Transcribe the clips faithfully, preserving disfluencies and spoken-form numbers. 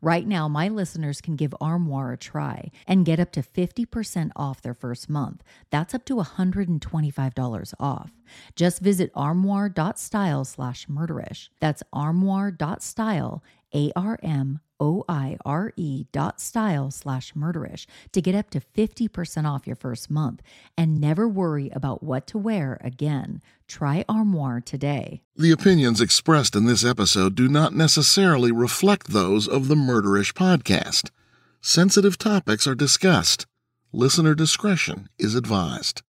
Right now, my listeners can give Armoire a try and get up to fifty percent off their first month. That's up to one hundred twenty-five dollars off. Just visit armoire.style slash murderish. That's armoire.style, A R M O I R E dot style slash murderish to get up to fifty percent off your first month and never worry about what to wear again. Try Armoire today. The opinions expressed in this episode do not necessarily reflect those of the Murderish podcast. Sensitive topics are discussed. Listener discretion is advised.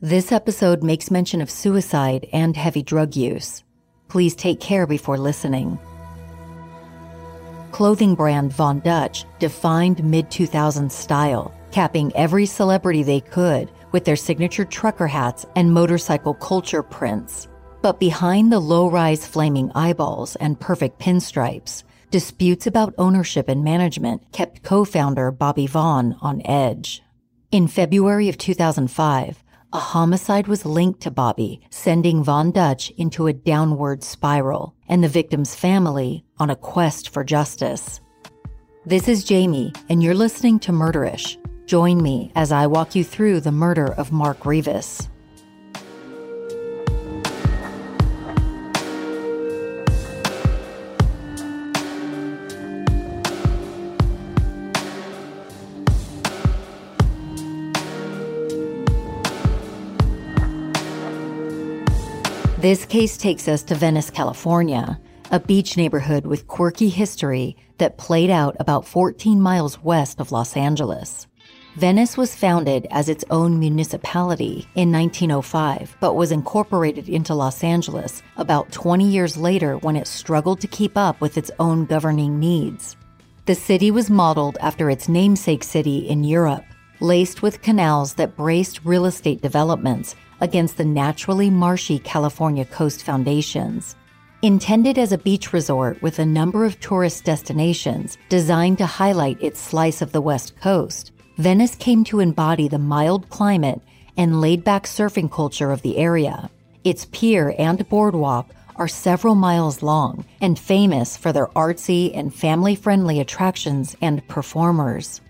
This episode makes mention of suicide and heavy drug use. Please take care before listening. Clothing brand Von Dutch defined mid two thousands style, capping every celebrity they could with their signature trucker hats and motorcycle culture prints. But behind the low-rise flaming eyeballs and perfect pinstripes, disputes about ownership and management kept co-founder Bobby Vaughn on edge. In February of two thousand five, a homicide was linked to Bobby, sending Von Dutch into a downward spiral and the victim's family on a quest for justice. This is Jamie, and you're listening to Murderish. Join me as I walk you through the murder of Mark Rivas. This case takes us to Venice, California, a beach neighborhood with quirky history that played out about fourteen miles west of Los Angeles. Venice was founded as its own municipality in nineteen oh five, but was incorporated into Los Angeles about twenty years later when it struggled to keep up with its own governing needs. The city was modeled after its namesake city in Europe, laced with canals that braced real estate developments against the naturally marshy California coast foundations. Intended as a beach resort with a number of tourist destinations designed to highlight its slice of the West Coast, Venice came to embody the mild climate and laid-back surfing culture of the area. Its pier and boardwalk are several miles long and famous for their artsy and family-friendly attractions and performers.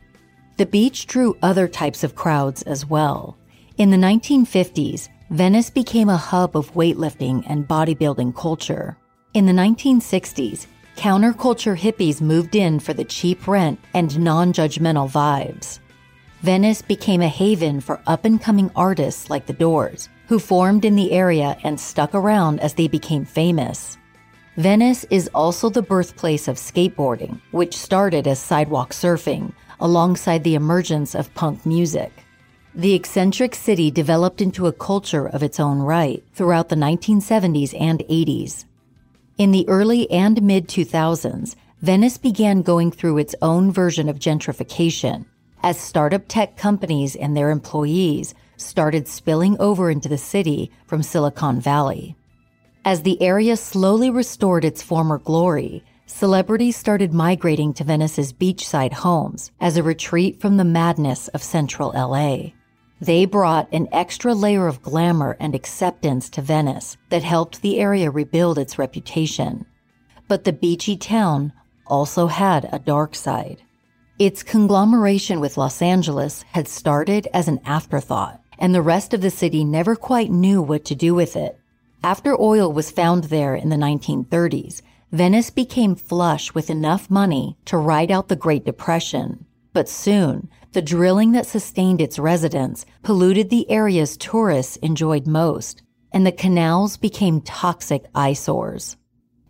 The beach drew other types of crowds as well. In the nineteen fifties, Venice became a hub of weightlifting and bodybuilding culture. In the nineteen sixties, counterculture hippies moved in for the cheap rent and non-judgmental vibes. Venice became a haven for up-and-coming artists like The Doors, who formed in the area and stuck around as they became famous. Venice is also the birthplace of skateboarding, which started as sidewalk surfing, alongside the emergence of punk music. The eccentric city developed into a culture of its own right throughout the nineteen seventies and eighties. In the early and mid two thousands, Venice began going through its own version of gentrification, as startup tech companies and their employees started spilling over into the city from Silicon Valley. As the area slowly restored its former glory, celebrities started migrating to Venice's beachside homes as a retreat from the madness of central L A. They brought an extra layer of glamour and acceptance to Venice that helped the area rebuild its reputation. But the beachy town also had a dark side. Its conglomeration with Los Angeles had started as an afterthought, and the rest of the city never quite knew what to do with it. After oil was found there in the nineteen thirties, Venice became flush with enough money to ride out the Great Depression. But soon, the drilling that sustained its residents polluted the areas tourists enjoyed most, and the canals became toxic eyesores.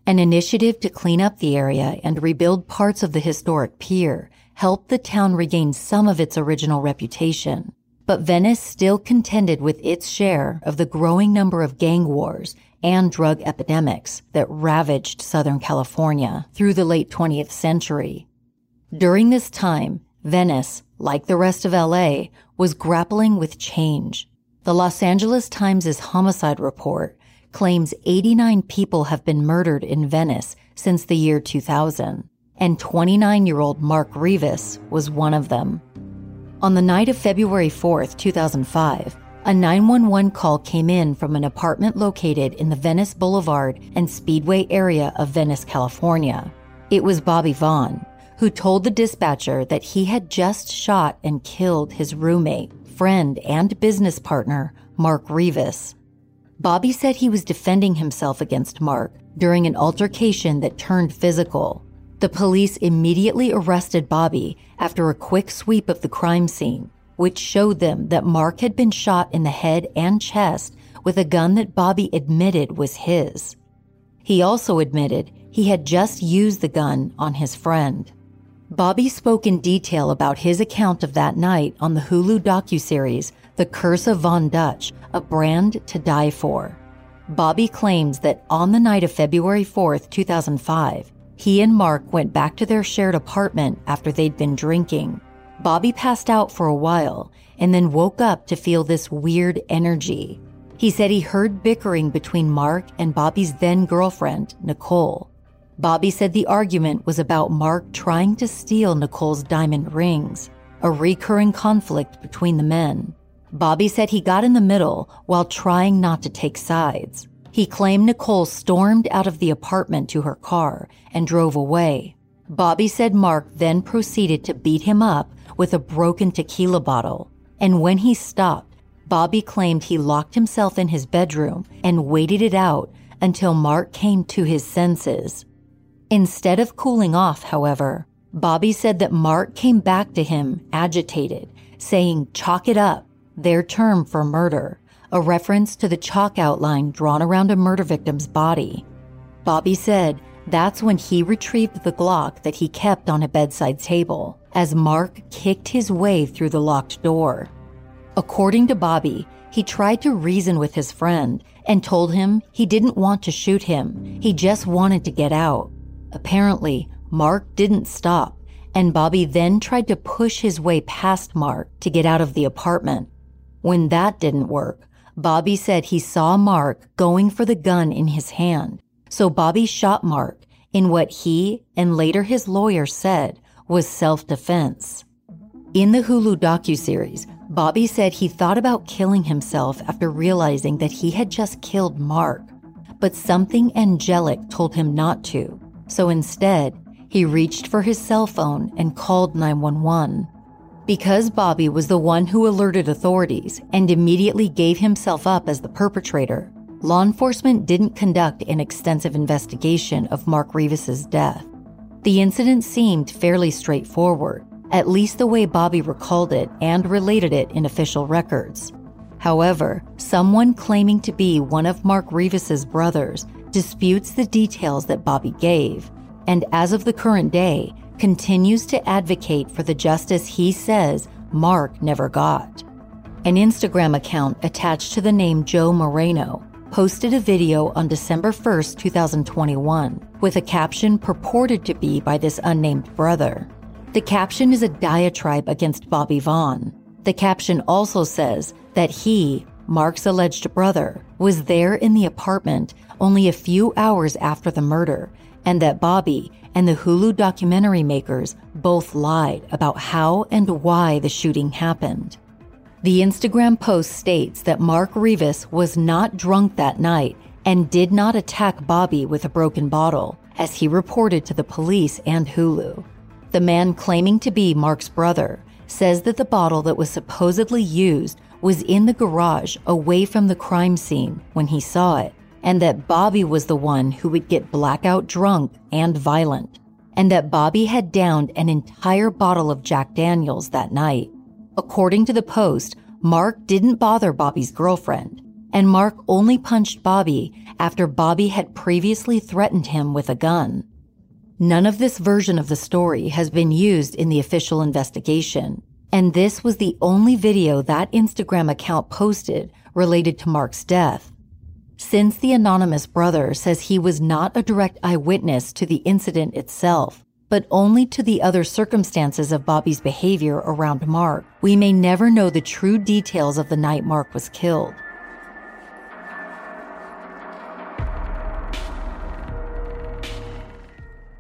An initiative to clean up the area and rebuild parts of the historic pier helped the town regain some of its original reputation. But Venice still contended with its share of the growing number of gang wars and drug epidemics that ravaged Southern California through the late twentieth century. During this time, Venice, like the rest of L A, was grappling with change. The Los Angeles Times' homicide report claims eighty-nine people have been murdered in Venice since the year two thousand, and twenty-nine-year-old Mark Rivas was one of them. On the night of February fourth, two thousand five, a nine one one call came in from an apartment located in the Venice Boulevard and Speedway area of Venice, California. It was Bobby Vaughn, who told the dispatcher that he had just shot and killed his roommate, friend, and business partner, Mark Rivas. Bobby said he was defending himself against Mark during an altercation that turned physical. The police immediately arrested Bobby after a quick sweep of the crime scene, which showed them that Mark had been shot in the head and chest with a gun that Bobby admitted was his. He also admitted he had just used the gun on his friend. Bobby spoke in detail about his account of that night on the Hulu docuseries, The Curse of Von Dutch, A Brand to Die For. Bobby claims that on the night of February fourth, two thousand five, he and Mark went back to their shared apartment after they'd been drinking. Bobby passed out for a while and then woke up to feel this weird energy. He said he heard bickering between Mark and Bobby's then-girlfriend, Nicole. Bobby said the argument was about Mark trying to steal Nicole's diamond rings, a recurring conflict between the men. Bobby said he got in the middle while trying not to take sides. He claimed Nicole stormed out of the apartment to her car and drove away. Bobby said Mark then proceeded to beat him up with a broken tequila bottle, and when he stopped, Bobby claimed he locked himself in his bedroom and waited it out until Mark came to his senses. Instead of cooling off, however, Bobby said that Mark came back to him agitated, saying "chalk it up," their term for murder, a reference to the chalk outline drawn around a murder victim's body. Bobby said that's when he retrieved the Glock that he kept on a bedside table, as Mark kicked his way through the locked door. According to Bobby, he tried to reason with his friend and told him he didn't want to shoot him, he just wanted to get out. Apparently, Mark didn't stop, and Bobby then tried to push his way past Mark to get out of the apartment. When that didn't work, Bobby said he saw Mark going for the gun in his hand, so Bobby shot Mark in what he, and later his lawyer, said was self-defense. In the Hulu docuseries, Bobby said he thought about killing himself after realizing that he had just killed Mark, but something angelic told him not to, so instead, he reached for his cell phone and called nine one one. Because Bobby was the one who alerted authorities and immediately gave himself up as the perpetrator, law enforcement didn't conduct an extensive investigation of Mark Rivas' death. The incident seemed fairly straightforward, at least the way Bobby recalled it and related it in official records. However, someone claiming to be one of Mark Rivas' brothers disputes the details that Bobby gave, and as of the current day, continues to advocate for the justice he says Mark never got. An Instagram account attached to the name Joe Moreno posted a video on December first, two thousand twenty-one, with a caption purported to be by this unnamed brother. The caption is a diatribe against Bobby Vaughn. The caption also says that he, Mark's alleged brother, was there in the apartment only a few hours after the murder, and that Bobby and the Hulu documentary makers both lied about how and why the shooting happened. The Instagram post states that Mark Rivas was not drunk that night and did not attack Bobby with a broken bottle, as he reported to the police and Hulu. The man claiming to be Mark's brother says that the bottle that was supposedly used was in the garage away from the crime scene when he saw it, and that Bobby was the one who would get blackout drunk and violent, and that Bobby had downed an entire bottle of Jack Daniels that night. According to the Post, Mark didn't bother Bobby's girlfriend, and Mark only punched Bobby after Bobby had previously threatened him with a gun. None of this version of the story has been used in the official investigation, and this was the only video that Instagram account posted related to Mark's death. Since the anonymous brother says he was not a direct eyewitness to the incident itself, but only to the other circumstances of Bobby's behavior around Mark, we may never know the true details of the night Mark was killed.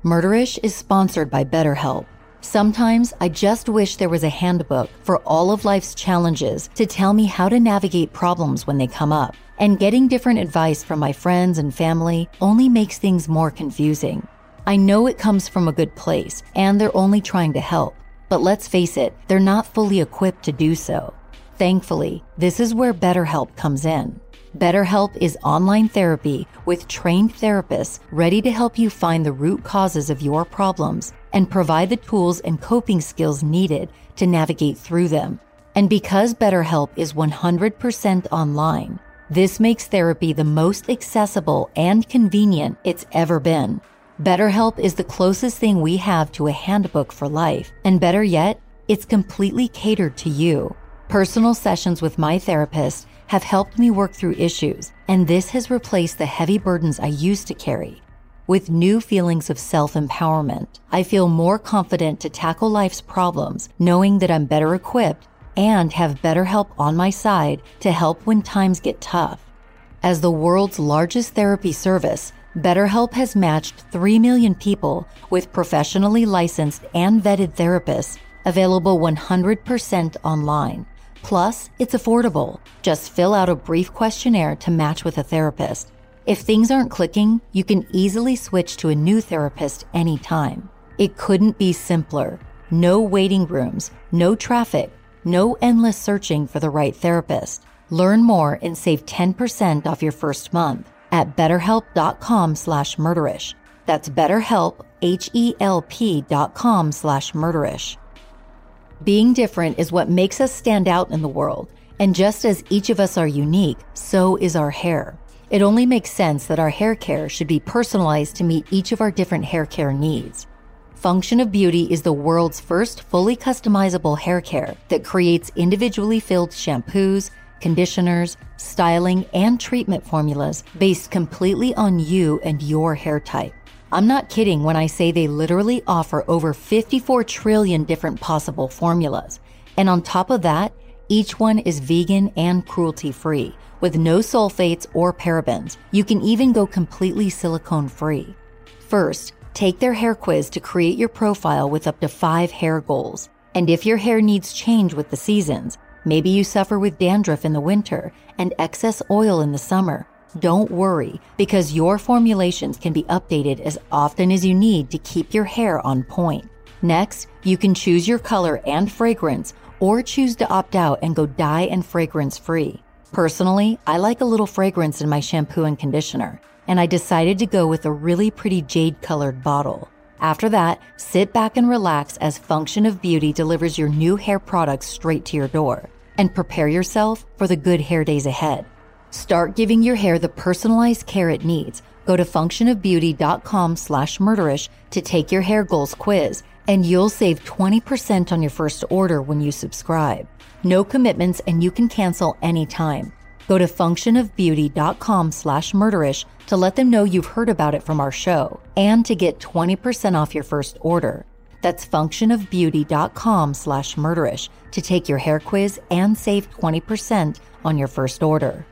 Murderish is sponsored by BetterHelp. Sometimes I just wish there was a handbook for all of life's challenges to tell me how to navigate problems when they come up. And getting different advice from my friends and family only makes things more confusing. I know it comes from a good place, and they're only trying to help. But let's face it, they're not fully equipped to do so. Thankfully, this is where BetterHelp comes in. BetterHelp is online therapy with trained therapists ready to help you find the root causes of your problems and provide the tools and coping skills needed to navigate through them. And because BetterHelp is one hundred percent online, this makes therapy the most accessible and convenient it's ever been. BetterHelp is the closest thing we have to a handbook for life, and better yet, it's completely catered to you. Personal sessions with my therapist have helped me work through issues, and this has replaced the heavy burdens I used to carry. With new feelings of self-empowerment, I feel more confident to tackle life's problems, knowing that I'm better equipped and have BetterHelp on my side to help when times get tough. As the world's largest therapy service, BetterHelp has matched three million people with professionally licensed and vetted therapists available one hundred percent online. Plus, it's affordable. Just fill out a brief questionnaire to match with a therapist. If things aren't clicking, you can easily switch to a new therapist anytime. It couldn't be simpler. No waiting rooms, no traffic, no endless searching for the right therapist. Learn more and save ten percent off your first month at betterhelp.com slash murderish. That's betterhelp, H E L P dot com slash murderish. Being different is what makes us stand out in the world. And just as each of us are unique, so is our hair. It only makes sense that our hair care should be personalized to meet each of our different hair care needs. Function of Beauty is the world's first fully customizable hair care that creates individually filled shampoos, conditioners, styling, and treatment formulas based completely on you and your hair type. I'm not kidding when I say they literally offer over fifty-four trillion different possible formulas. And on top of that, each one is vegan and cruelty-free, with no sulfates or parabens. You can even go completely silicone-free. First, take their hair quiz to create your profile with up to five hair goals. And if your hair needs change with the seasons, maybe you suffer with dandruff in the winter and excess oil in the summer, don't worry, because your formulations can be updated as often as you need to keep your hair on point. Next, you can choose your color and fragrance, or choose to opt out and go dye and fragrance-free. Personally, I like a little fragrance in my shampoo and conditioner, and I decided to go with a really pretty jade-colored bottle. After that, sit back and relax as Function of Beauty delivers your new hair products straight to your door, and prepare yourself for the good hair days ahead. Start giving your hair the personalized care it needs. Go to functionofbeauty.com slash murderish to take your hair goals quiz, and you'll save twenty percent on your first order when you subscribe. No commitments, and you can cancel anytime. Go to functionofbeauty.com slash murderish to let them know you've heard about it from our show and to get twenty percent off your first order. That's functionofbeauty.com slash murderish to take your hair quiz and save twenty percent on your first order.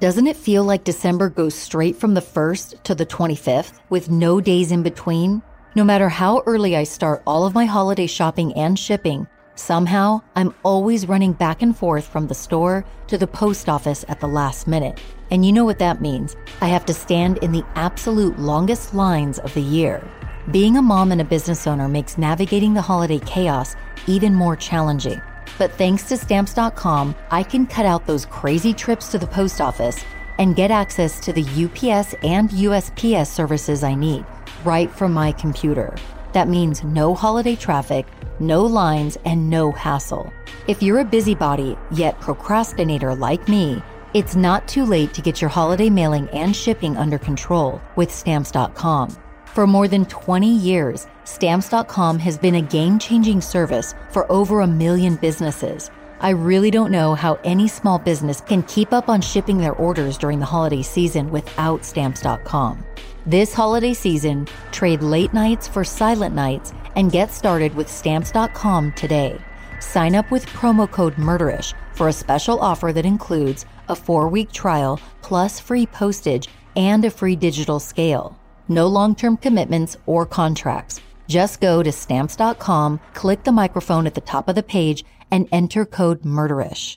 Doesn't it feel like December goes straight from the first to the twenty-fifth with no days in between? No matter how early I start all of my holiday shopping and shipping, somehow I'm always running back and forth from the store to the post office at the last minute. And you know what that means. I have to stand in the absolute longest lines of the year. Being a mom and a business owner makes navigating the holiday chaos even more challenging. But thanks to Stamps dot com, I can cut out those crazy trips to the post office and get access to the U P S and U S P S services I need right from my computer. That means no holiday traffic, no lines, and no hassle. If you're a busybody, yet procrastinator like me, it's not too late to get your holiday mailing and shipping under control with Stamps dot com. For more than twenty years, Stamps dot com has been a game-changing service for over a million businesses. I really don't know how any small business can keep up on shipping their orders during the holiday season without Stamps dot com. This holiday season, trade late nights for silent nights and get started with Stamps dot com today. Sign up with promo code MURDERISH for a special offer that includes a four-week trial plus free postage and a free digital scale. No long-term commitments or contracts. Just go to Stamps dot com, click the microphone at the top of the page, and enter code MURDERISH.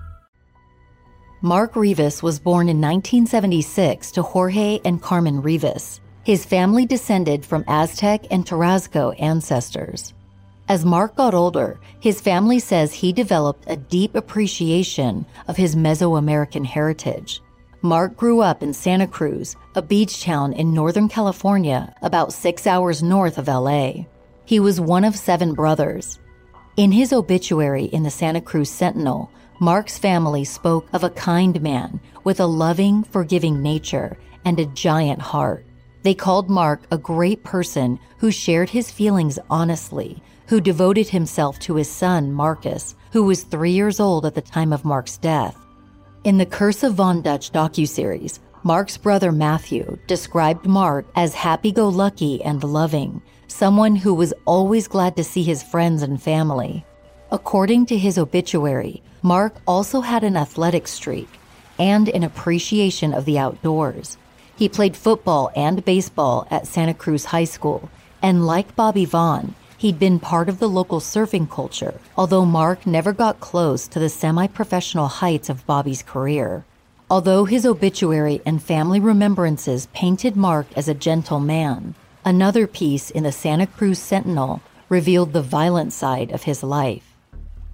Mark Rivas was born in nineteen seventy-six to Jorge and Carmen Rivas. His family descended from Aztec and Tarasco ancestors. As Mark got older, his family says he developed a deep appreciation of his Mesoamerican heritage. Mark grew up in Santa Cruz, a beach town in Northern California, about six hours north of L A. He was one of seven brothers. In his obituary in the Santa Cruz Sentinel, Mark's family spoke of a kind man with a loving, forgiving nature and a giant heart. They called Mark a great person who shared his feelings honestly, who devoted himself to his son, Marcus, who was three years old at the time of Mark's death. In the Curse of Von Dutch docuseries, Mark's brother Matthew described Mark as happy-go-lucky and loving, someone who was always glad to see his friends and family. According to his obituary, Mark also had an athletic streak and an appreciation of the outdoors. He played football and baseball at Santa Cruz High School, and like Bobby Vaughn, he'd been part of the local surfing culture, although Mark never got close to the semi-professional heights of Bobby's career. Although his obituary and family remembrances painted Mark as a gentle man, another piece in the Santa Cruz Sentinel revealed the violent side of his life.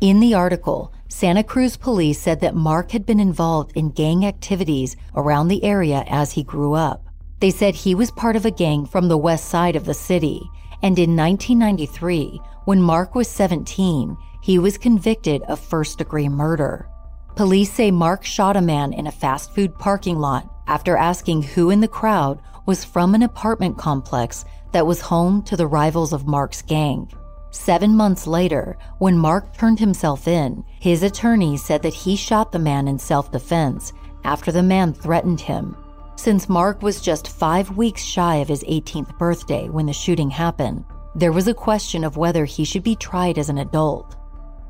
In the article, Santa Cruz police said that Mark had been involved in gang activities around the area as he grew up. They said he was part of a gang from the west side of the city, and in nineteen ninety-three, when Mark was seventeen, he was convicted of first-degree murder. Police say Mark shot a man in a fast food parking lot after asking who in the crowd was from an apartment complex that was home to the rivals of Mark's gang. Seven months later, when Mark turned himself in, his attorney said that he shot the man in self-defense after the man threatened him. Since Mark was just five weeks shy of his eighteenth birthday when the shooting happened, there was a question of whether he should be tried as an adult.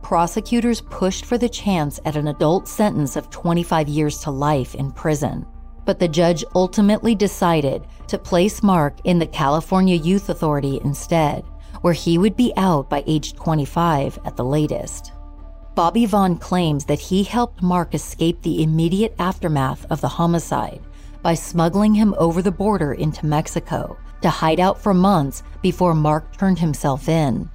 Prosecutors pushed for the chance at an adult sentence of twenty-five years to life in prison, but the judge ultimately decided to place Mark in the California Youth Authority instead, where he would be out by age twenty-five at the latest. Bobby Vaughn claims that he helped Mark escape the immediate aftermath of the homicide by smuggling him over the border into Mexico to hide out for months before Mark turned himself in.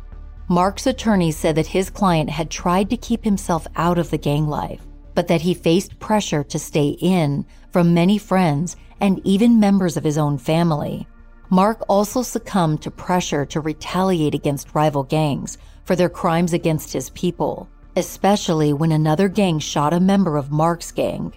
Mark's attorney said that his client had tried to keep himself out of the gang life, but that he faced pressure to stay in from many friends and even members of his own family. Mark also succumbed to pressure to retaliate against rival gangs for their crimes against his people, especially when another gang shot a member of Mark's gang.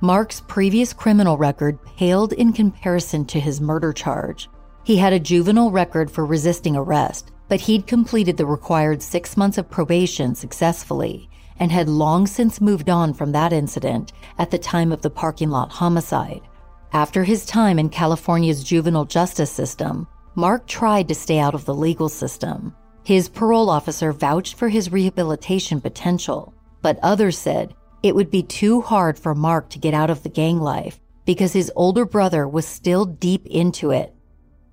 Mark's previous criminal record paled in comparison to his murder charge. He had a juvenile record for resisting arrest, but he'd completed the required six months of probation successfully and had long since moved on from that incident at the time of the parking lot homicide. After his time in California's juvenile justice system, Mark tried to stay out of the legal system. His parole officer vouched for his rehabilitation potential, but others said it would be too hard for Mark to get out of the gang life because his older brother was still deep into it.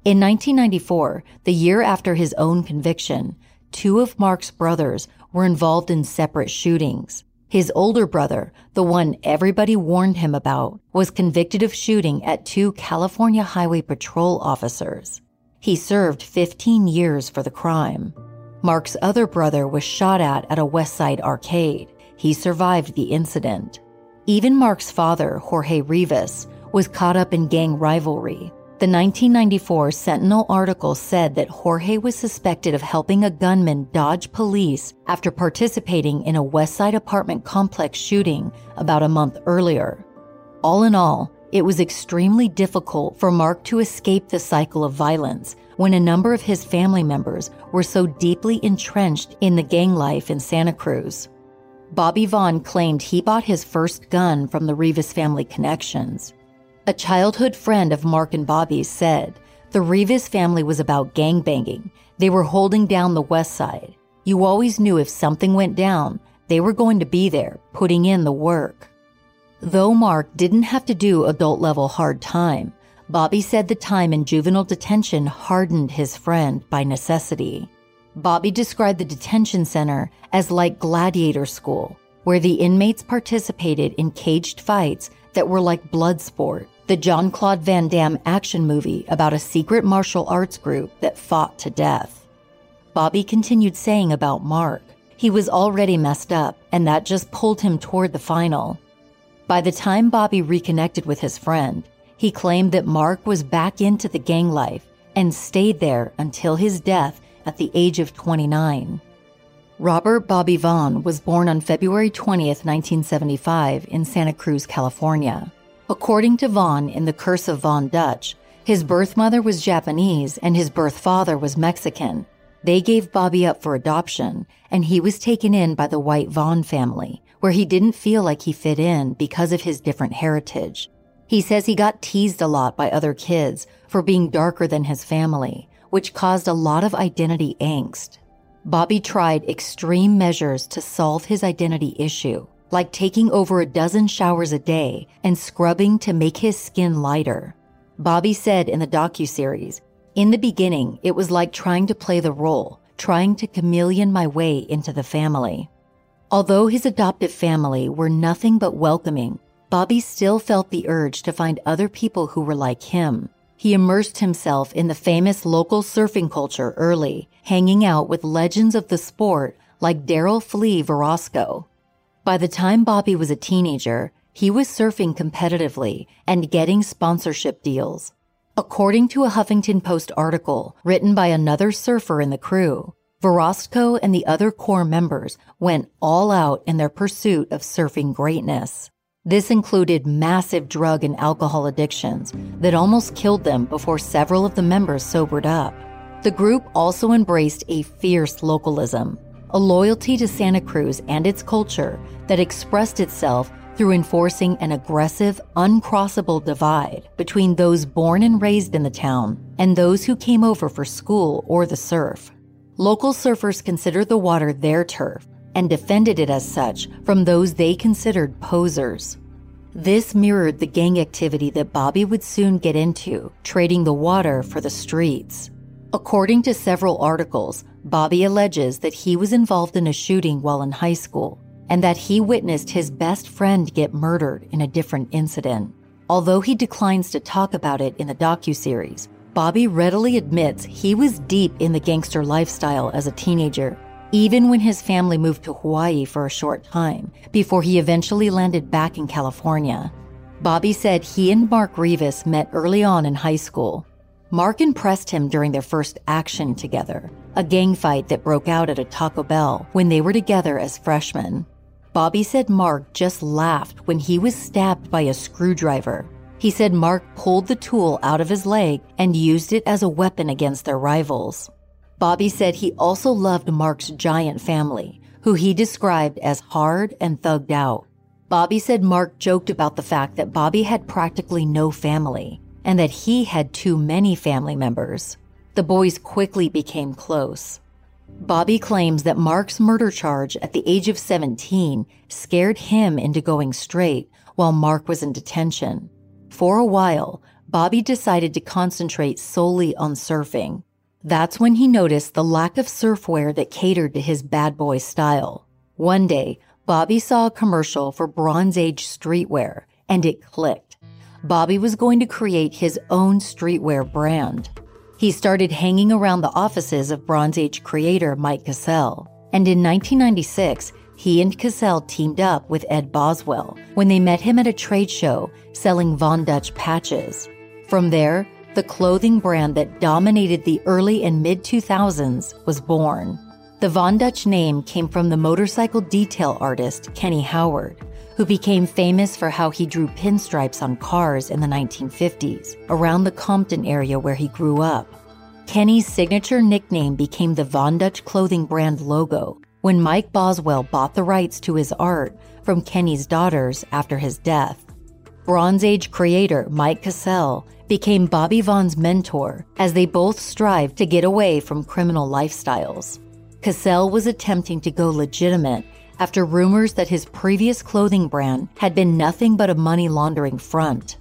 In nineteen ninety-four, the year after his own conviction, two of Mark's brothers were involved in separate shootings. His older brother, the one everybody warned him about, was convicted of shooting at two California Highway Patrol officers. He served fifteen years for the crime. Mark's other brother was shot at at a Westside arcade. He survived the incident. Even Mark's father, Jorge Rivas, was caught up in gang rivalry. The nineteen ninety-four Sentinel article said that Jorge was suspected of helping a gunman dodge police after participating in a Westside apartment complex shooting about a month earlier. All in all, it was extremely difficult for Mark to escape the cycle of violence when a number of his family members were so deeply entrenched in the gang life in Santa Cruz. Bobby Vaughn claimed he bought his first gun from the Rivas family connections. A childhood friend of Mark and Bobby's said, the Rivas family was about gangbanging. They were holding down the West Side. You always knew if something went down, they were going to be there, putting in the work. Though Mark didn't have to do adult-level hard time, Bobby said the time in juvenile detention hardened his friend by necessity. Bobby described the detention center as like gladiator school, where the inmates participated in caged fights that were like blood sport. The Jean-Claude Van Damme action movie about a secret martial arts group that fought to death. Bobby continued saying about Mark, he was already messed up, and that just pulled him toward the final. By the time Bobby reconnected with his friend, he claimed that Mark was back into the gang life and stayed there until his death at the age of twenty-nine. Robert Bobby Vaughn was born on February twentieth, nineteen seventy-five in Santa Cruz, California. According to Vaughn in The Curse of Von Dutch, his birth mother was Japanese and his birth father was Mexican. They gave Bobby up for adoption, and he was taken in by the white Vaughn family, where he didn't feel like he fit in because of his different heritage. He says he got teased a lot by other kids for being darker than his family, which caused a lot of identity angst. Bobby tried extreme measures to solve his identity issue, like taking over a dozen showers a day and scrubbing to make his skin lighter. Bobby said in the docuseries, in the beginning, it was like trying to play the role, trying to chameleon my way into the family. Although his adoptive family were nothing but welcoming, Bobby still felt the urge to find other people who were like him. He immersed himself in the famous local surfing culture early, hanging out with legends of the sport like Darryl Flea Virostko. By the time Bobby was a teenager, he was surfing competitively and getting sponsorship deals. According to a Huffington Post article written by another surfer in the crew, Virostko and the other core members went all out in their pursuit of surfing greatness. This included massive drug and alcohol addictions that almost killed them before several of the members sobered up. The group also embraced a fierce localism, a loyalty to Santa Cruz and its culture that expressed itself through enforcing an aggressive, uncrossable divide between those born and raised in the town and those who came over for school or the surf. Local surfers considered the water their turf and defended it as such from those they considered posers. This mirrored the gang activity that Bobby would soon get into, trading the water for the streets. According to several articles, Bobby alleges that he was involved in a shooting while in high school and that he witnessed his best friend get murdered in a different incident. Although he declines to talk about it in the docuseries, Bobby readily admits he was deep in the gangster lifestyle as a teenager, even when his family moved to Hawaii for a short time before he eventually landed back in California. Bobby said he and Mark Rivas met early on in high school. Mark impressed him during their first action together, a gang fight that broke out at a Taco Bell when they were together as freshmen. Bobby said Mark just laughed when he was stabbed by a screwdriver. He said Mark pulled the tool out of his leg and used it as a weapon against their rivals. Bobby said he also loved Mark's giant family, who he described as hard and thugged out. Bobby said Mark joked about the fact that Bobby had practically no family, and that he had too many family members. The boys quickly became close. Bobby claims that Mark's murder charge at the age of seventeen scared him into going straight while Mark was in detention. For a while, Bobby decided to concentrate solely on surfing. That's when he noticed the lack of surfwear that catered to his bad boy style. One day, Bobby saw a commercial for Bronze Age streetwear, and it clicked. Bobby was going to create his own streetwear brand. He started hanging around the offices of Bronze Age creator Mike Cassell, and in nineteen ninety-six, he and Cassell teamed up with Ed Boswell when they met him at a trade show selling Von Dutch patches. From there, the clothing brand that dominated the early and mid two thousands was born. The Von Dutch name came from the motorcycle detail artist Kenny Howard, who became famous for how he drew pinstripes on cars in the nineteen fifties, around the Compton area where he grew up. Kenny's signature nickname became the Von Dutch clothing brand logo when Mike Boswell bought the rights to his art from Kenny's daughters after his death. Bronze Age creator Mike Cassell became Bobby Vaughn's mentor as they both strived to get away from criminal lifestyles. Cassell was attempting to go legitimate after rumors that his previous clothing brand had been nothing but a money laundering front.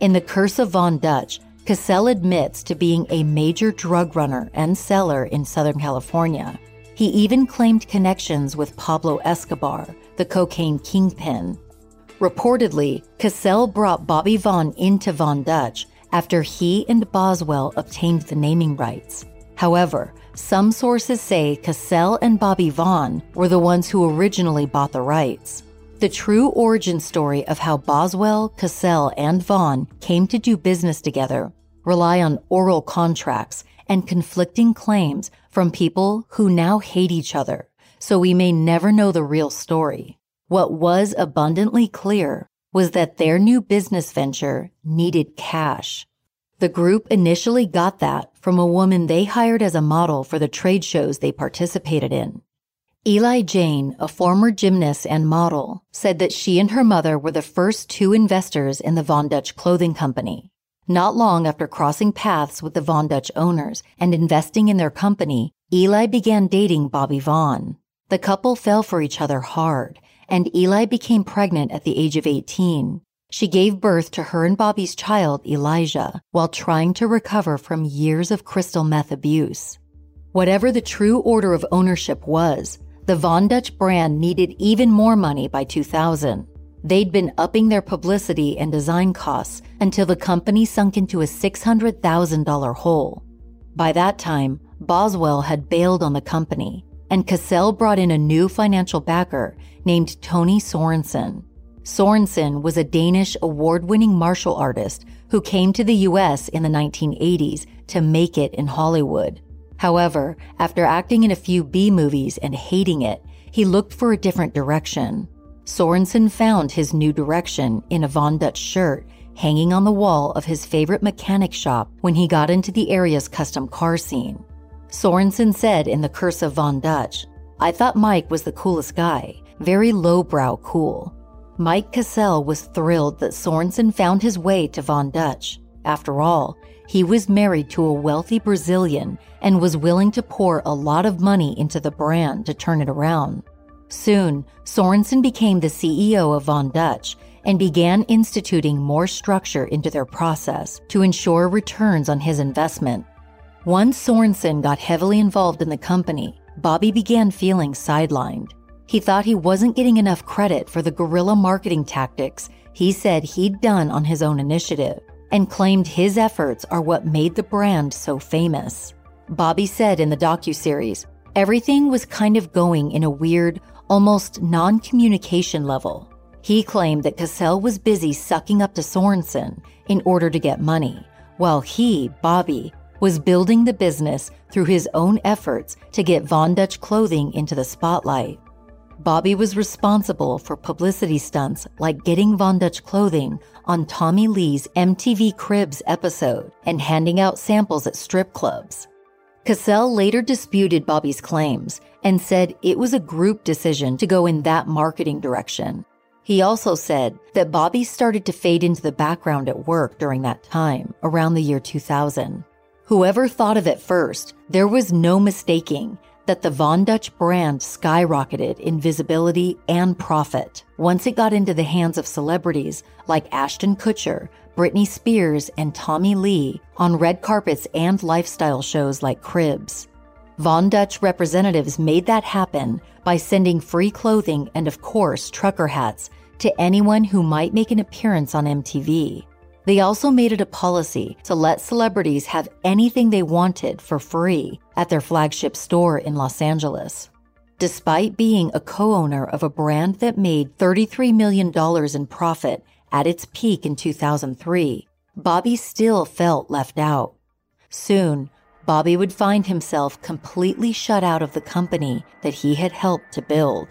In The Curse of Von Dutch, Cassell admits to being a major drug runner and seller in Southern California. He even claimed connections with Pablo Escobar, the cocaine kingpin. Reportedly, Cassell brought Bobby Vaughn into Von Dutch after he and Boswell obtained the naming rights. However, some sources say Cassell and Bobby Vaughn were the ones who originally bought the rights. The true origin story of how Boswell, Cassell, and Vaughn came to do business together rely on oral contracts and conflicting claims from people who now hate each other, so we may never know the real story. What was abundantly clear was that their new business venture needed cash. The group initially got that from a woman they hired as a model for the trade shows they participated in. Eli Jane, a former gymnast and model, said that she and her mother were the first two investors in the Von Dutch clothing company. Not long after crossing paths with the Von Dutch owners and investing in their company, Eli began dating Bobby Vaughn. The couple fell for each other hard, and Eli became pregnant at the age of eighteen. She gave birth to her and Bobby's child, Elijah, while trying to recover from years of crystal meth abuse. Whatever the true order of ownership was, the Von Dutch brand needed even more money by two thousand. They'd been upping their publicity and design costs until the company sunk into a six hundred thousand dollars hole. By that time, Boswell had bailed on the company, and Cassell brought in a new financial backer named Tony Sorensen. Sorensen was a Danish award-winning martial artist who came to the U S in the nineteen eighties to make it in Hollywood. However, after acting in a few B-movies and hating it, he looked for a different direction. Sorensen found his new direction in a Von Dutch shirt hanging on the wall of his favorite mechanic shop when he got into the area's custom car scene. Sorensen said in The Curse of Von Dutch, "I thought Mike was the coolest guy, very lowbrow cool." Mike Cassell was thrilled that Sorensen found his way to Von Dutch. After all, he was married to a wealthy Brazilian and was willing to pour a lot of money into the brand to turn it around. Soon, Sorensen became the C E O of Von Dutch and began instituting more structure into their process to ensure returns on his investment. Once Sorensen got heavily involved in the company, Bobby began feeling sidelined. He thought he wasn't getting enough credit for the guerrilla marketing tactics he said he'd done on his own initiative, and claimed his efforts are what made the brand so famous. Bobby said in the docuseries, "Everything was kind of going in a weird, almost non-communication level." He claimed that Cassell was busy sucking up to Sorensen in order to get money, while he, Bobby, was building the business through his own efforts to get Von Dutch clothing into the spotlight. Bobby was responsible for publicity stunts like getting Von Dutch clothing on Tommy Lee's M T V Cribs episode and handing out samples at strip clubs. Cassell later disputed Bobby's claims and said it was a group decision to go in that marketing direction. He also said that Bobby started to fade into the background at work during that time, around the year two thousand. Whoever thought of it first, there was no mistaking that the Von Dutch brand skyrocketed in visibility and profit once it got into the hands of celebrities like Ashton Kutcher, Britney Spears, and Tommy Lee on red carpets and lifestyle shows like Cribs. Von Dutch representatives made that happen by sending free clothing and, of course, trucker hats to anyone who might make an appearance on M T V. They also made it a policy to let celebrities have anything they wanted for free at their flagship store in Los Angeles. Despite being a co-owner of a brand that made thirty-three million dollars in profit at its peak in two thousand three, Bobby still felt left out. Soon, Bobby would find himself completely shut out of the company that he had helped to build.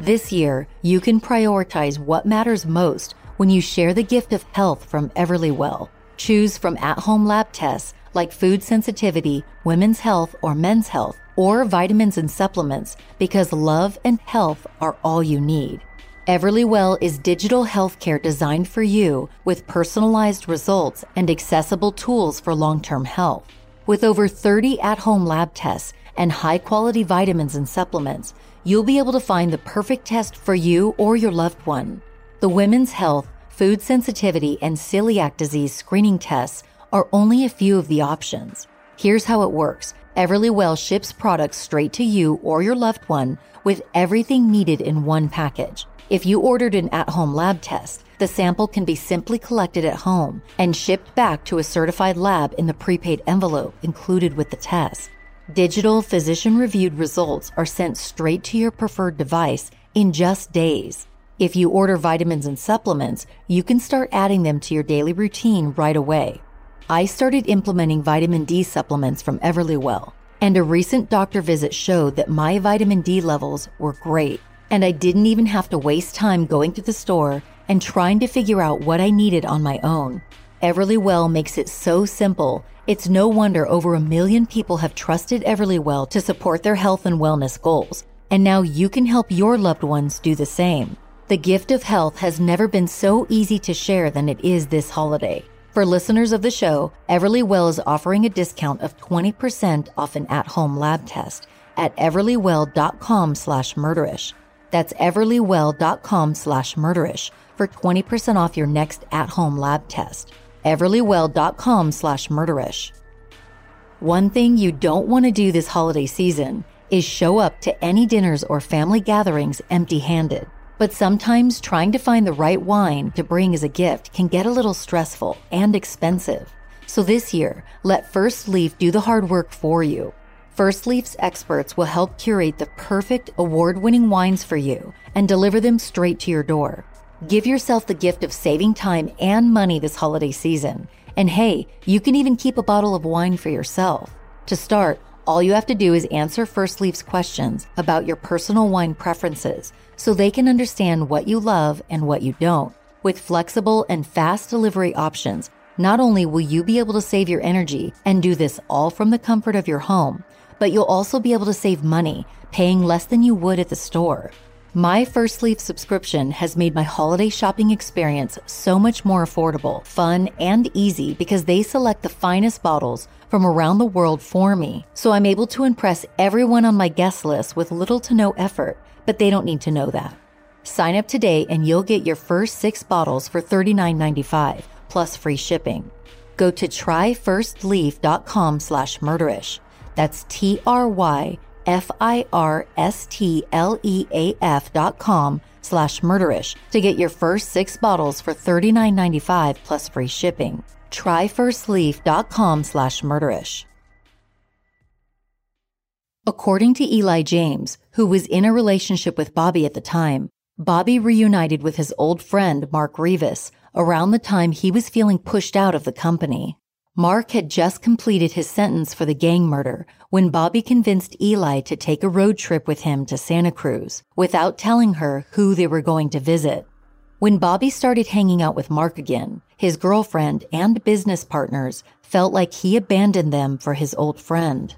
This year, you can prioritize what matters most when you share the gift of health from Everlywell. Choose from at-home lab tests like food sensitivity, women's health or men's health, or vitamins and supplements, because love and health are all you need. Everlywell is digital healthcare designed for you with personalized results and accessible tools for long-term health. With over thirty at-home lab tests and high-quality vitamins and supplements, you'll be able to find the perfect test for you or your loved one. The women's health, food sensitivity, and celiac disease screening tests are only a few of the options. Here's how it works. Everlywell ships products straight to you or your loved one with everything needed in one package. If you ordered an at-home lab test, the sample can be simply collected at home and shipped back to a certified lab in the prepaid envelope included with the test. Digital, physician-reviewed results are sent straight to your preferred device in just days. If you order vitamins and supplements, you can start adding them to your daily routine right away. I started implementing vitamin D supplements from Everlywell, and a recent doctor visit showed that my vitamin D levels were great. And I didn't even have to waste time going to the store and trying to figure out what I needed on my own. Everlywell makes it so simple. It's no wonder over a million people have trusted Everlywell to support their health and wellness goals. And now you can help your loved ones do the same. The gift of health has never been so easy to share than it is this holiday. For listeners of the show, Everlywell is offering a discount of twenty percent off an at-home lab test at everlywell.com slash murderish. That's everlywell.com slash murderish for twenty percent off your next at-home lab test. everlywell.com slash murderish. One thing you don't want to do this holiday season is show up to any dinners or family gatherings empty-handed. But sometimes trying to find the right wine to bring as a gift can get a little stressful and expensive. So this year, let First Leaf do the hard work for you. First Leaf's experts will help curate the perfect award-winning wines for you and deliver them straight to your door. Give yourself the gift of saving time and money this holiday season. And hey, you can even keep a bottle of wine for yourself. To start, all you have to do is answer First Leaf's questions about your personal wine preferences so they can understand what you love and what you don't. With flexible and fast delivery options, not only will you be able to save your energy and do this all from the comfort of your home, but you'll also be able to save money, paying less than you would at the store. My First Leaf subscription has made my holiday shopping experience so much more affordable, fun, and easy because they select the finest bottles from around the world for me, so I'm able to impress everyone on my guest list with little to no effort, but they don't need to know that. Sign up today and you'll get your first six bottles for thirty-nine ninety-five, plus free shipping. Go to tryfirstleaf.com slash murderish. That's T-R-Y-F-I-R-S-T-L-E-A-F dot com slash murderish to get your first six bottles for thirty-nine ninety-five plus free shipping. Tryfirstleaf.com slash murderish. According to Eli James, who was in a relationship with Bobby at the time, Bobby reunited with his old friend, Mark Rivas, around the time he was feeling pushed out of the company. Mark had just completed his sentence for the gang murder when Bobby convinced Eli to take a road trip with him to Santa Cruz without telling her who they were going to visit. When Bobby started hanging out with Mark again, his girlfriend and business partners felt like he abandoned them for his old friend.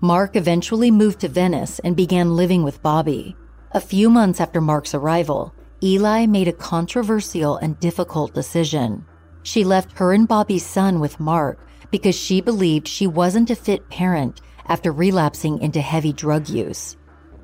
Mark eventually moved to Venice and began living with Bobby. A few months after Mark's arrival, Eli made a controversial and difficult decision. She left her and Bobby's son with Mark because she believed she wasn't a fit parent after relapsing into heavy drug use.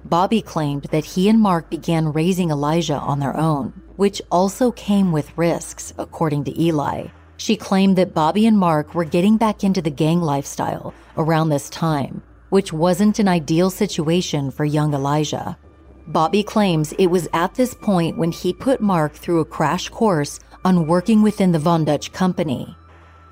Bobby claimed that he and Mark began raising Elijah on their own, which also came with risks, according to Eli. She claimed that Bobby and Mark were getting back into the gang lifestyle around this time, which wasn't an ideal situation for young Elijah. Bobby claims it was at this point when he put Mark through a crash course on working within the Von Dutch company.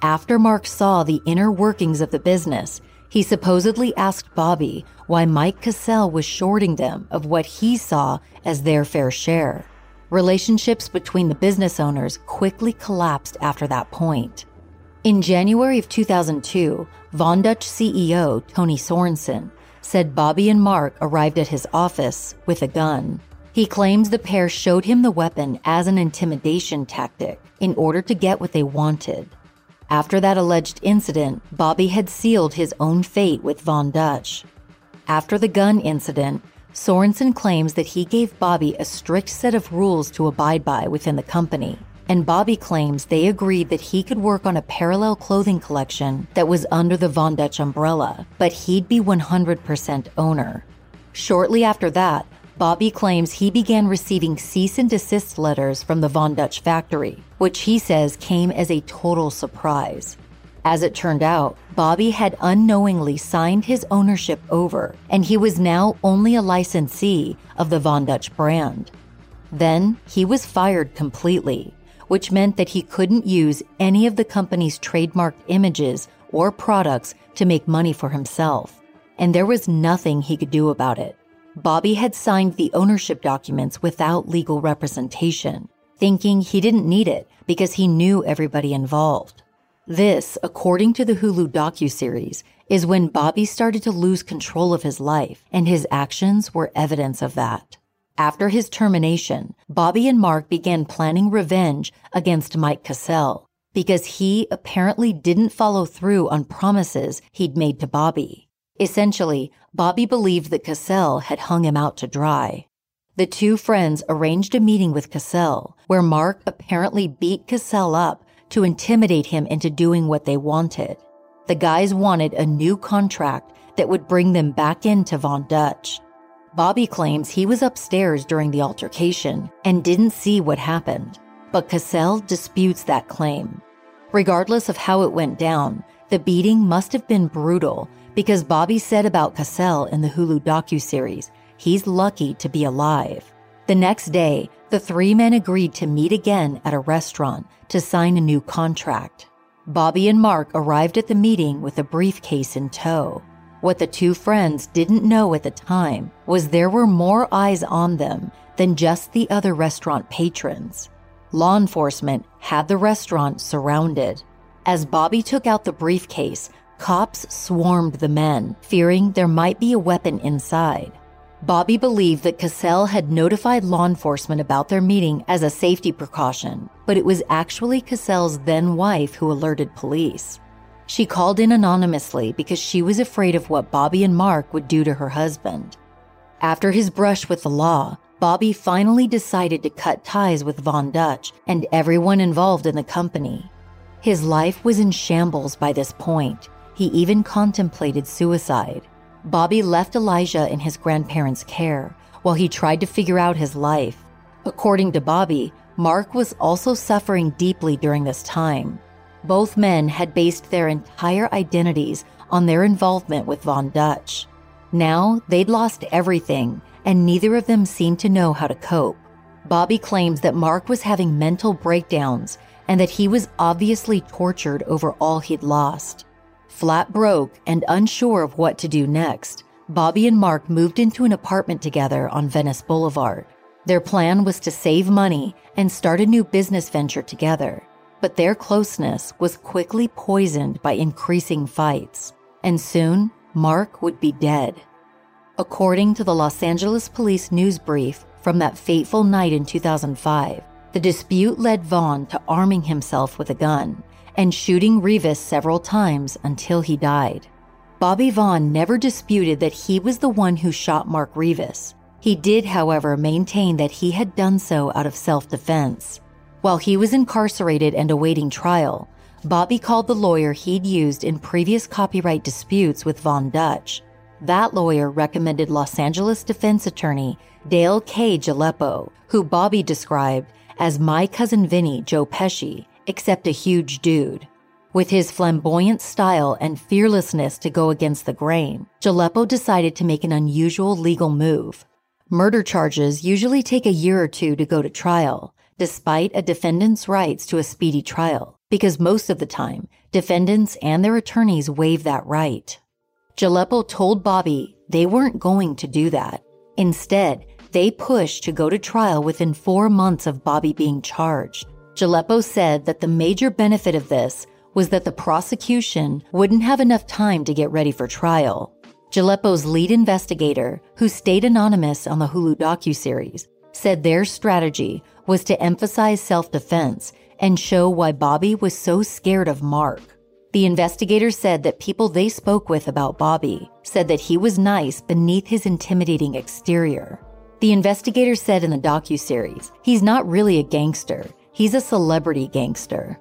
After Mark saw the inner workings of the business, he supposedly asked Bobby why Mike Cassell was shorting them of what he saw as their fair share. Relationships between the business owners quickly collapsed after that point. In January of two thousand two, Von Dutch C E O Tony Sorensen said Bobby and Mark arrived at his office with a gun. He claims the pair showed him the weapon as an intimidation tactic in order to get what they wanted. After that alleged incident, Bobby had sealed his own fate with Von Dutch. After the gun incident, Sorensen claims that he gave Bobby a strict set of rules to abide by within the company, and Bobby claims they agreed that he could work on a parallel clothing collection that was under the Von Dutch umbrella, but he'd be one hundred percent owner. Shortly after that, Bobby claims he began receiving cease and desist letters from the Von Dutch factory, which he says came as a total surprise. As it turned out, Bobby had unknowingly signed his ownership over, and he was now only a licensee of the Von Dutch brand. Then he was fired completely, which meant that he couldn't use any of the company's trademarked images or products to make money for himself. And there was nothing he could do about it. Bobby had signed the ownership documents without legal representation, thinking he didn't need it because he knew everybody involved. This, according to the Hulu docuseries, is when Bobby started to lose control of his life, and his actions were evidence of that. After his termination, Bobby and Mark began planning revenge against Mike Cassell because he apparently didn't follow through on promises he'd made to Bobby. Essentially, Bobby believed that Cassell had hung him out to dry. The two friends arranged a meeting with Cassell where Mark apparently beat Cassell up to intimidate him into doing what they wanted. The guys wanted a new contract that would bring them back into Von Dutch. Bobby claims he was upstairs during the altercation and didn't see what happened, but Cassell disputes that claim. Regardless of how it went down, the beating must have been brutal because Bobby said about Cassell in the Hulu docuseries, he's lucky to be alive. The next day, the three men agreed to meet again at a restaurant to sign a new contract. Bobby and Mark arrived at the meeting with a briefcase in tow. What the two friends didn't know at the time was there were more eyes on them than just the other restaurant patrons. Law enforcement had the restaurant surrounded. As Bobby took out the briefcase, cops swarmed the men, fearing there might be a weapon inside. Bobby believed that Cassell had notified law enforcement about their meeting as a safety precaution, but it was actually Cassell's then-wife who alerted police. She called in anonymously because she was afraid of what Bobby and Mark would do to her husband. After his brush with the law, Bobby finally decided to cut ties with Von Dutch and everyone involved in the company. His life was in shambles by this point. He even contemplated suicide. Bobby left Elijah in his grandparents' care while he tried to figure out his life. According to Bobby, Mark was also suffering deeply during this time. Both men had based their entire identities on their involvement with Von Dutch. Now, they'd lost everything, and neither of them seemed to know how to cope. Bobby claims that Mark was having mental breakdowns and that he was obviously tortured over all he'd lost. Flat broke and unsure of what to do next, Bobby and Mark moved into an apartment together on Venice Boulevard. Their plan was to save money and start a new business venture together, but their closeness was quickly poisoned by increasing fights, and soon Mark would be dead. According to the Los Angeles Police news brief from that fateful night in two thousand five, the dispute led Vaughn to arming himself with a gun and shooting Rivas several times until he died. Bobby Vaughn never disputed that he was the one who shot Mark Rivas. He did, however, maintain that he had done so out of self-defense. While he was incarcerated and awaiting trial, Bobby called the lawyer he'd used in previous copyright disputes with Von Dutch. That lawyer recommended Los Angeles defense attorney Dale K. Galipo, who Bobby described as my cousin Vinny Joe Pesci, except a huge dude. With his flamboyant style and fearlessness to go against the grain, Galipo decided to make an unusual legal move. Murder charges usually take a year or two to go to trial, despite a defendant's rights to a speedy trial, because most of the time, defendants and their attorneys waive that right. Galipo told Bobby they weren't going to do that. Instead, they pushed to go to trial within four months of Bobby being charged. Galipo said that the major benefit of this was that the prosecution wouldn't have enough time to get ready for trial. Galipo's lead investigator, who stayed anonymous on the Hulu docuseries, said their strategy was to emphasize self-defense and show why Bobby was so scared of Mark. The investigator said that people they spoke with about Bobby said that he was nice beneath his intimidating exterior. The investigator said in the docuseries, he's not really a gangster, he's a celebrity gangster.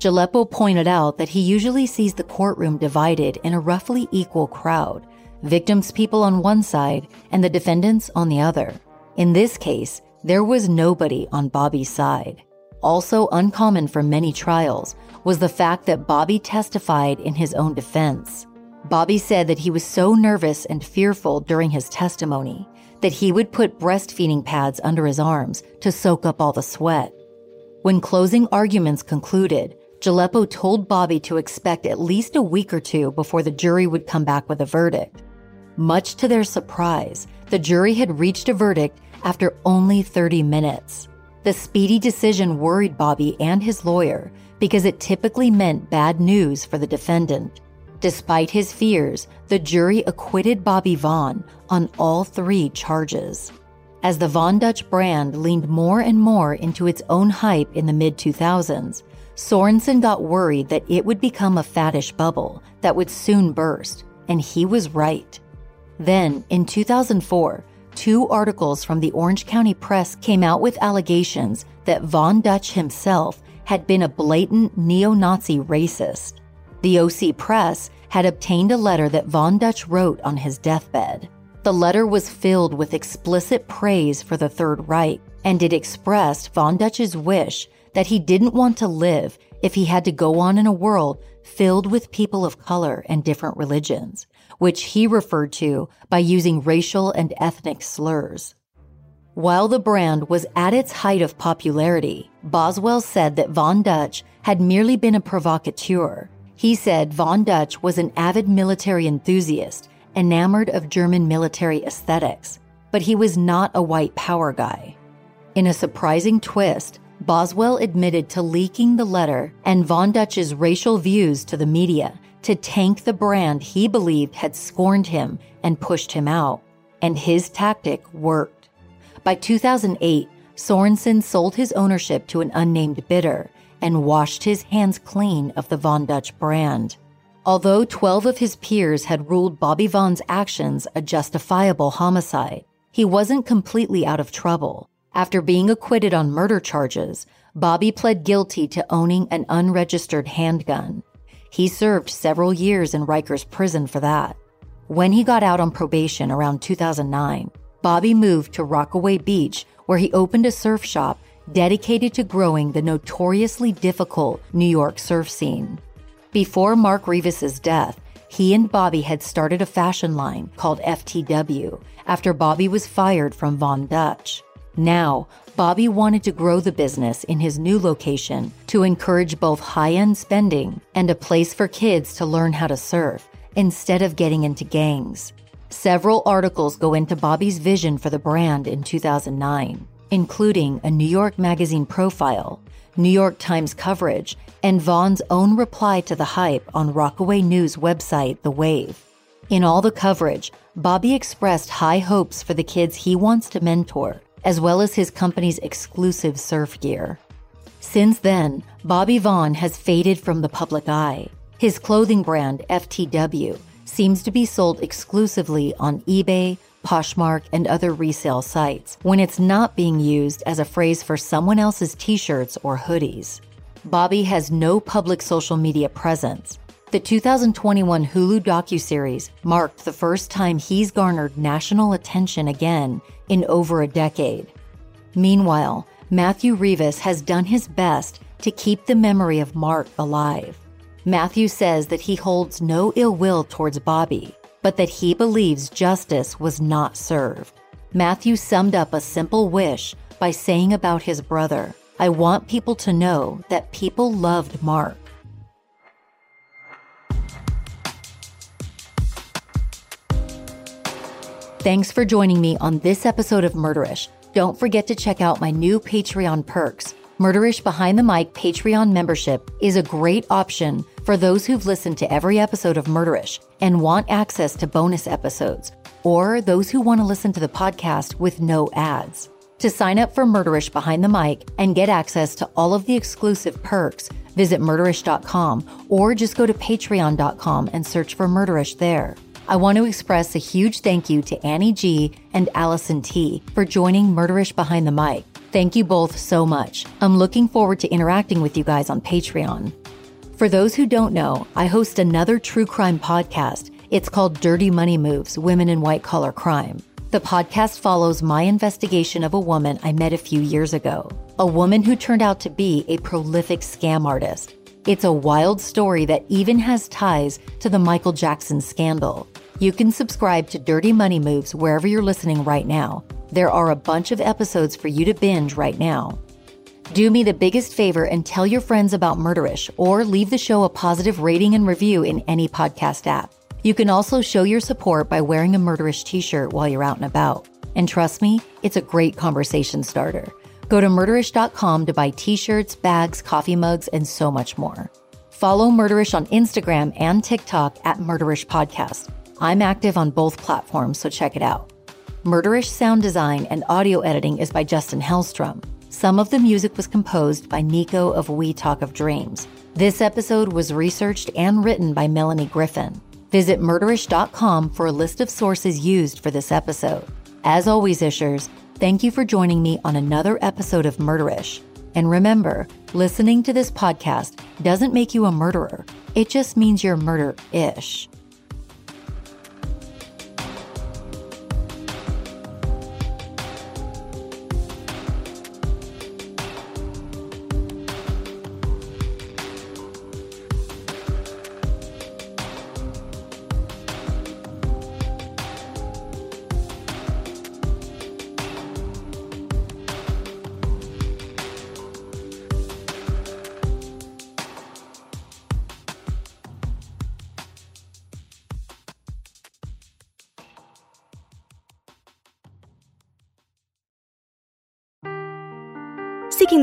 Galipo pointed out that he usually sees the courtroom divided in a roughly equal crowd, victims' people on one side and the defendants on the other. In this case, there was nobody on Bobby's side. Also uncommon for many trials was the fact that Bobby testified in his own defense. Bobby said that he was so nervous and fearful during his testimony that he would put breastfeeding pads under his arms to soak up all the sweat. When closing arguments concluded, Galipo told Bobby to expect at least a week or two before the jury would come back with a verdict. Much to their surprise, the jury had reached a verdict after only thirty minutes. The speedy decision worried Bobby and his lawyer because it typically meant bad news for the defendant. Despite his fears, the jury acquitted Bobby Vaughn on all three charges. As the Von Dutch brand leaned more and more into its own hype in the mid two thousands, Sorensen got worried that it would become a faddish bubble that would soon burst, and he was right. Then, in two thousand four, two articles from the Orange County Press came out with allegations that Von Dutch himself had been a blatant neo-Nazi racist. The O C Press had obtained a letter that Von Dutch wrote on his deathbed. The letter was filled with explicit praise for the Third Reich, and it expressed Von Dutch's wish that he didn't want to live if he had to go on in a world filled with people of color and different religions, which he referred to by using racial and ethnic slurs. While the brand was at its height of popularity, Boswell said that Von Dutch had merely been a provocateur. He said Von Dutch was an avid military enthusiast, enamored of German military aesthetics, but he was not a white power guy. In a surprising twist, Boswell admitted to leaking the letter and Von Dutch's racial views to the media to tank the brand he believed had scorned him and pushed him out. And his tactic worked. By two thousand eight, Sorensen sold his ownership to an unnamed bidder and washed his hands clean of the Von Dutch brand. Although twelve of his peers had ruled Bobby Vaughn's actions a justifiable homicide, he wasn't completely out of trouble. After being acquitted on murder charges, Bobby pled guilty to owning an unregistered handgun. He served several years in Rikers prison for that. When he got out on probation around two thousand nine, Bobby moved to Rockaway Beach, where he opened a surf shop dedicated to growing the notoriously difficult New York surf scene. Before Mark Rivas' death, he and Bobby had started a fashion line called F T W after Bobby was fired from Von Dutch. Now, Bobby wanted to grow the business in his new location to encourage both high-end spending and a place for kids to learn how to surf instead of getting into gangs. Several articles go into Bobby's vision for the brand in two thousand nine. including a New York Magazine profile, New York Times coverage, and Vaughn's own reply to the hype on Rockaway News website The Wave. In all the coverage, Bobby expressed high hopes for the kids he wants to mentor, as well as his company's exclusive surf gear. Since then, Bobby Vaughn has faded from the public eye. His clothing brand, F T W, seems to be sold exclusively on eBay, Poshmark, and other resale sites when it's not being used as a phrase for someone else's t-shirts or hoodies. Bobby has no public social media presence. The two thousand twenty-one Hulu docuseries marked the first time he's garnered national attention again in over a decade. Meanwhile, Matthew Rivas has done his best to keep the memory of Mark alive. Matthew says that he holds no ill will towards Bobby, but that he believes justice was not served. Matthew summed up a simple wish by saying about his brother, "I want people to know that people loved Mark." Thanks for joining me on this episode of Murderish. Don't forget to check out my new Patreon perks. Murderish Behind the Mic Patreon membership is a great option for those who've listened to every episode of Murderish and want access to bonus episodes, or those who want to listen to the podcast with no ads. To sign up for Murderish Behind the Mic and get access to all of the exclusive perks, visit murderish dot com or just go to patreon dot com and search for Murderish there. I want to express a huge thank you to Annie G and Allison T for joining Murderish Behind the Mic. Thank you both so much. I'm looking forward to interacting with you guys on Patreon. For those who don't know, I host another true crime podcast. It's called Dirty Money Moves: Women in White Collar Crime. The podcast follows my investigation of a woman I met a few years ago, a woman who turned out to be a prolific scam artist. It's a wild story that even has ties to the Michael Jackson scandal. You can subscribe to Dirty Money Moves wherever you're listening right now. There are a bunch of episodes for you to binge right now. Do me the biggest favor and tell your friends about Murderish, or leave the show a positive rating and review in any podcast app. You can also show your support by wearing a Murderish t-shirt while you're out and about. And trust me, it's a great conversation starter. Go to murderish dot com to buy t-shirts, bags, coffee mugs, and so much more. Follow Murderish on Instagram and TikTok at Murderish Podcast. I'm active on both platforms, so check it out. Murderish sound design and audio editing is by Justin Hellstrom. Some of the music was composed by Nico of We Talk of Dreams. This episode was researched and written by Melanie Griffin. Visit murderish dot com for a list of sources used for this episode. As always, Ishers, thank you for joining me on another episode of Murderish. And remember, listening to this podcast doesn't make you a murderer. It just means you're murder-ish. Seeking